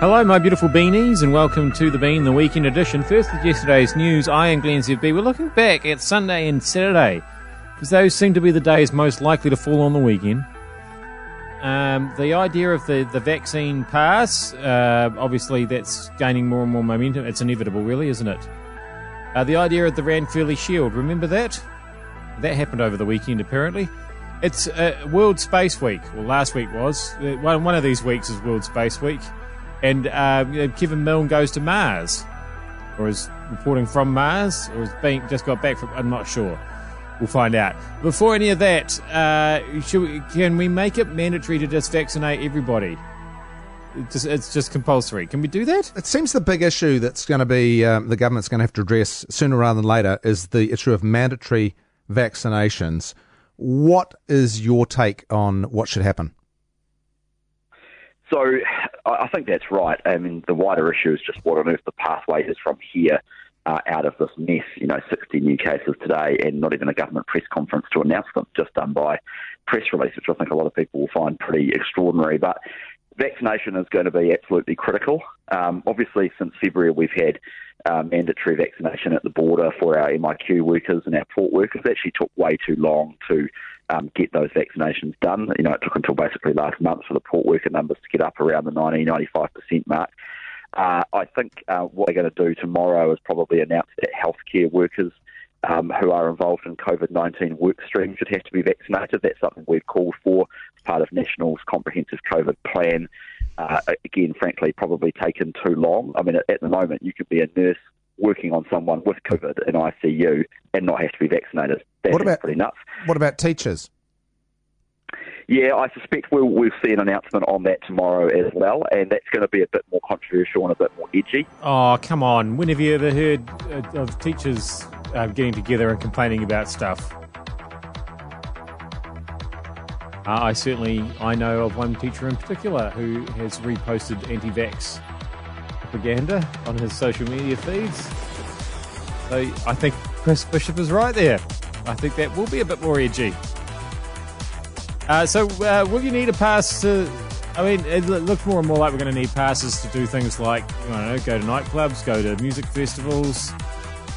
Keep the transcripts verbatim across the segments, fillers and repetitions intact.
Hello, my beautiful beanies, and welcome to The Bean, the weekend edition. First with yesterday's news, I and Glenn Z F B were looking back at Sunday and Saturday, because those seem to be the days most likely to fall on the weekend. Um, the idea of the, the vaccine pass, uh, obviously that's gaining more and more momentum. It's inevitable, really, isn't it? Uh, the idea of the Ranfurly Shield, remember that? That happened over the weekend, apparently. It's uh, World Space Week. Well, last week was. One, one of these weeks is World Space Week. And uh, Kevin Milne goes to Mars, or is reporting from Mars, or is being just got back from. I'm not sure. We'll find out. Before any of that, uh, should we, can we make it mandatory to just vaccinate everybody? It's just, it's just compulsory. Can we do that? It seems the big issue that's going to be um, the government's going to have to address sooner rather than later is the issue of mandatory vaccinations. What is your take on what should happen? So I think that's right. I mean, the wider issue is just what on earth the pathway is from here uh, out of this mess. You know, sixty new cases today and not even a government press conference to announce them, just done by press release, which I think a lot of people will find pretty extraordinary. But vaccination is going to be absolutely critical. Um, obviously, since February, we've had uh, mandatory vaccination at the border for our M I Q workers and our port workers. It actually took way too long to um, get those vaccinations done. You know, it took until basically last month for the port worker numbers to get up around the ninety, ninety-five percent mark. Uh, I think uh, what they're going to do tomorrow is probably announce that healthcare workers Um, who are involved in COVID nineteen work streams should have to be vaccinated. That's something we've called for as part of National's comprehensive COVID plan. Uh, again, frankly, probably taken too long. I mean, at, at the moment, you could be a nurse working on someone with COVID in I C U and not have to be vaccinated. That's pretty nuts. What about teachers? Yeah, I suspect we'll, we'll see an announcement on that tomorrow as well, and that's going to be a bit more controversial and a bit more edgy. Oh, come on. When have you ever heard of teachers Uh, getting together and complaining about stuff? Uh, I certainly, I know of one teacher in particular who has reposted anti-vax propaganda on his social media feeds. So I think Chris Bishop is right there. I think that will be a bit more edgy. Uh, so uh, will you need a pass to, I mean, it looks more and more like we're going to need passes to do things like, I don't know, go to nightclubs, go to music festivals,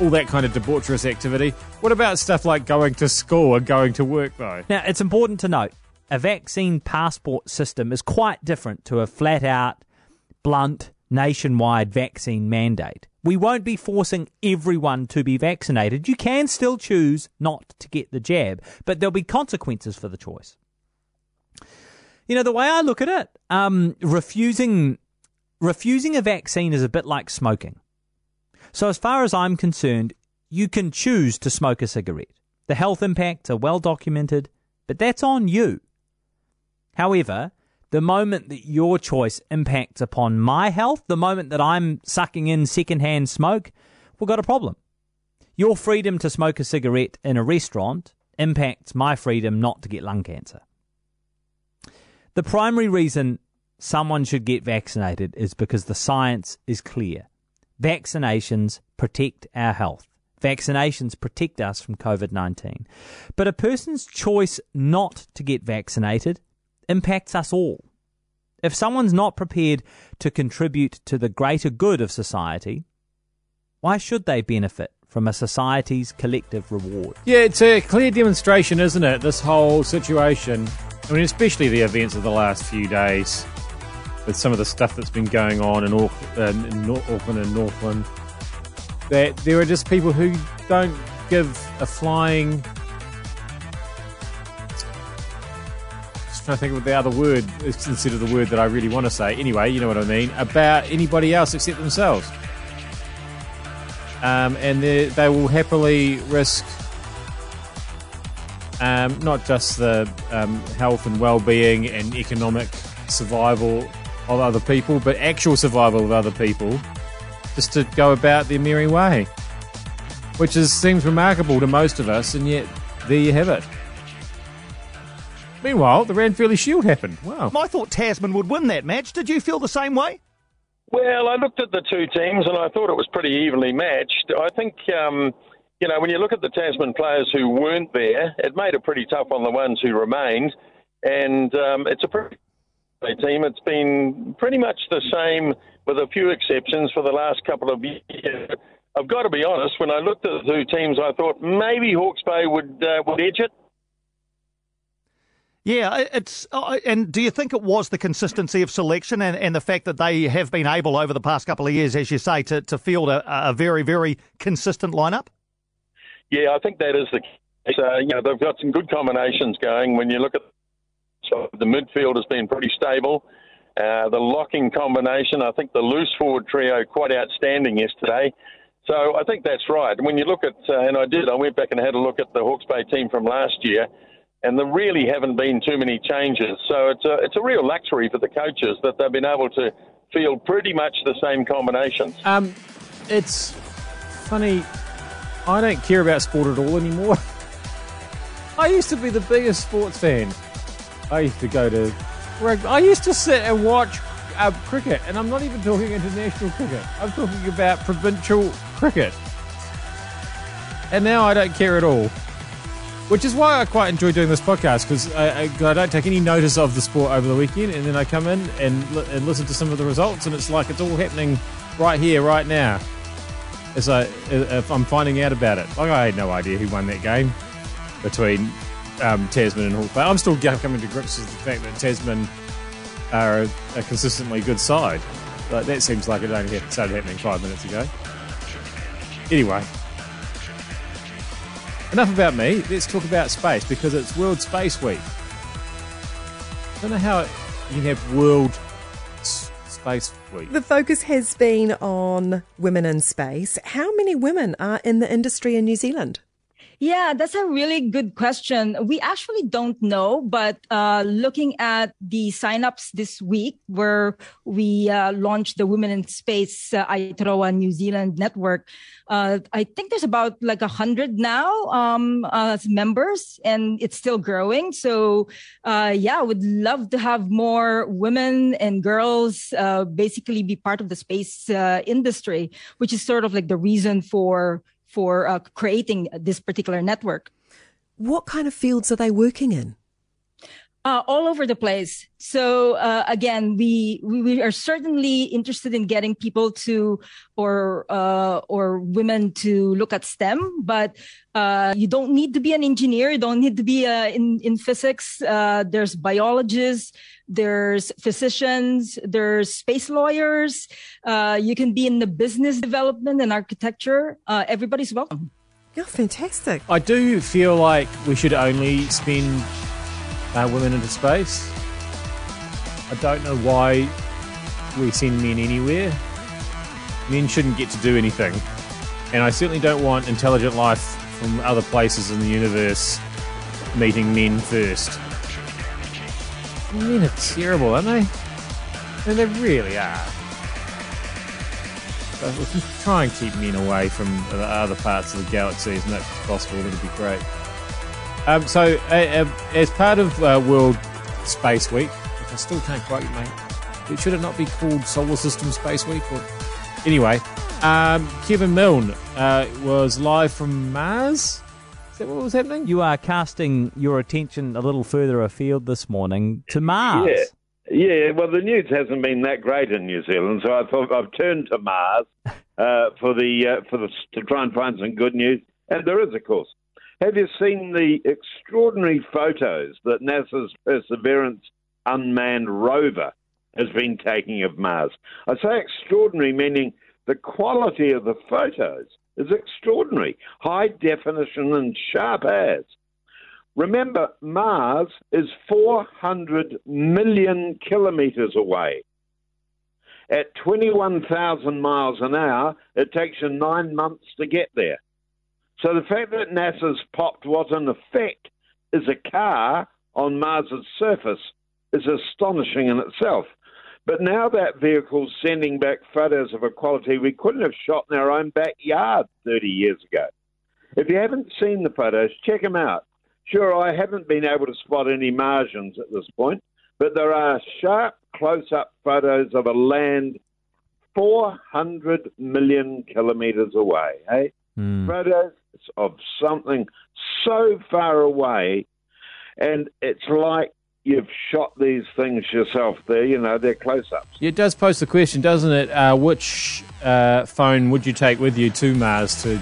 all that kind of debaucherous activity. What about stuff like going to school and going to work, though? Now, it's important to note, a vaccine passport system is quite different to a flat-out, blunt, nationwide vaccine mandate. We won't be forcing everyone to be vaccinated. You can still choose not to get the jab, but there'll be consequences for the choice. You know, the way I look at it, um, refusing, refusing a vaccine is a bit like smoking. So as far as I'm concerned, you can choose to smoke a cigarette. The health impacts are well documented, but that's on you. However, the moment that your choice impacts upon my health, the moment that I'm sucking in secondhand smoke, we've got a problem. Your freedom to smoke a cigarette in a restaurant impacts my freedom not to get lung cancer. The primary reason someone should get vaccinated is because the science is clear. Vaccinations protect our health. Vaccinations protect us from COVID nineteen. But a person's choice not to get vaccinated impacts us all. If someone's not prepared to contribute to the greater good of society, why should they benefit from a society's collective reward? Yeah, it's a clear demonstration, isn't it, this whole situation? I mean, especially the events of the last few days, with some of the stuff that's been going on in Auckland, in Auckland and Northland, that there are just people who don't give a flying... Just trying to think of the other word instead of the word that I really want to say. Anyway, you know what I mean, about anybody else except themselves. Um, and they will happily risk um, not just the um, health and well-being and economic survival of other people, but actual survival of other people, just to go about their merry way, which is seems remarkable to most of us, and yet there you have it. Meanwhile, the Ranfurly Shield happened. Wow. I thought Tasman would win that match. Did you feel the same way? Well, I looked at the two teams and I thought it was pretty evenly matched. I think, um, you know, when you look at the Tasman players who weren't there, it made it pretty tough on the ones who remained, and um, it's a pretty team, it's been pretty much the same with a few exceptions for the last couple of years. I've got to be honest, when I looked at the two teams, I thought maybe Hawke's Bay would uh, would edge it. Yeah, it's uh, and do you think it was the consistency of selection and, and the fact that they have been able over the past couple of years, as you say, to, to field a, a very, very consistent lineup? Yeah, I think that is the case. Uh, you know, they've got some good combinations going. When you look at so the midfield has been pretty stable. Uh, the locking combination, I think the loose forward trio, quite outstanding yesterday. So I think that's right. When you look at, uh, and I did, I went back and had a look at the Hawke's Bay team from last year, and there really haven't been too many changes. So it's a, it's a real luxury for the coaches that they've been able to field pretty much the same combinations. Um, it's funny, I don't care about sport at all anymore. I used to be the biggest sports fan. I used to go to rugby. I used to sit and watch uh, cricket, and I'm not even talking international cricket. I'm talking about provincial cricket. And now I don't care at all. Which is why I quite enjoy doing this podcast, because I, I, I don't take any notice of the sport over the weekend, and then I come in and, li- and listen to some of the results, and it's like it's all happening right here, right now. As I, if I'm finding out about it. Like, I had no idea who won that game between... Um, Tasman and Hawke's Bay. I'm still coming to grips with the fact that Tasman are a, a consistently good side. Like, that seems like it only started happening five minutes ago. Anyway, enough about me. Let's talk about space, because it's World Space Week. I don't know how you can have World Space Week. The focus has been on women in space. How many women are in the industry in New Zealand? Yeah, that's a really good question. We actually don't know, but uh, looking at the signups this week, where we uh, launched the Women in Space uh, Aotearoa New Zealand network, uh, I think there's about like a hundred now um, uh, as members, and it's still growing. So, uh, yeah, I would love to have more women and girls uh, basically be part of the space uh, industry, which is sort of like the reason for. for uh, creating this particular network. What kind of fields are they working in? Uh, all over the place. So uh, again, we, we we are certainly interested in getting people to, or uh, or women to look at STEM, but uh, you don't need to be an engineer. You don't need to be uh, in, in physics. Uh, there's biologists, there's physicians, there's space lawyers. Uh, you can be in the business development and architecture. Uh, everybody's welcome. You're fantastic. I do feel like we should only spend... Uh, women into space. I don't know why we send men anywhere. Men shouldn't get to do anything. And I certainly don't want intelligent life from other places in the universe meeting men first. Men are terrible, aren't they? And they really are. But if we try and keep men away from the other parts of the galaxy, isn't that possible? It would be great. Um, so, uh, uh, as part of uh, World Space Week, which I still can't quite get, mate, it should it not be called Solar System Space Week? Or... Anyway, um, Kevin Milne uh, was live from Mars. Is that what was happening? You are casting your attention a little further afield this morning to Mars. Yeah. Yeah, well, the news hasn't been that great in New Zealand, so I thought I've turned to Mars uh, for the uh, for the to try and find some good news, and there is, of course. Have you seen the extraordinary photos that NASA's Perseverance unmanned rover has been taking of Mars? I say extraordinary, meaning the quality of the photos is extraordinary. High definition and sharp as. Remember, Mars is four hundred million kilometres away. At twenty-one thousand miles an hour, it takes you nine months to get there. So the fact that NASA's popped what, in effect, is a car on Mars's surface is astonishing in itself. But now that vehicle's sending back photos of a quality we couldn't have shot in our own backyard thirty years ago. If you haven't seen the photos, check them out. Sure, I haven't been able to spot any Martians at this point, but there are sharp, close-up photos of a land four hundred million kilometres away, eh? Mm. Photos of something so far away, and it's like you've shot these things yourself there, you know, they're close-ups. It does pose the question, doesn't it, uh, which uh, phone would you take with you to Mars to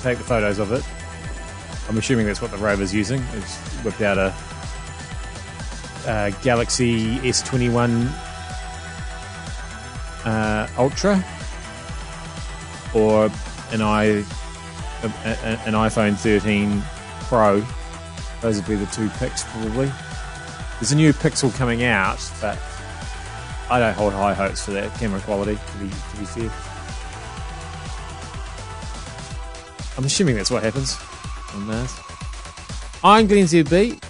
take the photos of it? I'm assuming that's what the rover's using. It's whipped out a, a Galaxy S twenty-one uh, Ultra or an, I, an iPhone thirteen Pro. Those would be the two picks, probably. There's a new Pixel coming out, but I don't hold high hopes for that camera quality, to be, to be fair. I'm assuming that's what happens on Mars. I'm Glenn Z B,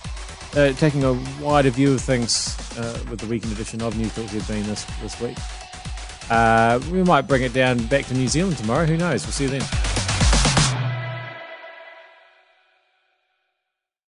uh, taking a wider view of things uh, with the weekend edition of New Talk Z B this, this week. Uh, we might bring it down back to New Zealand tomorrow, who knows? We'll see you then.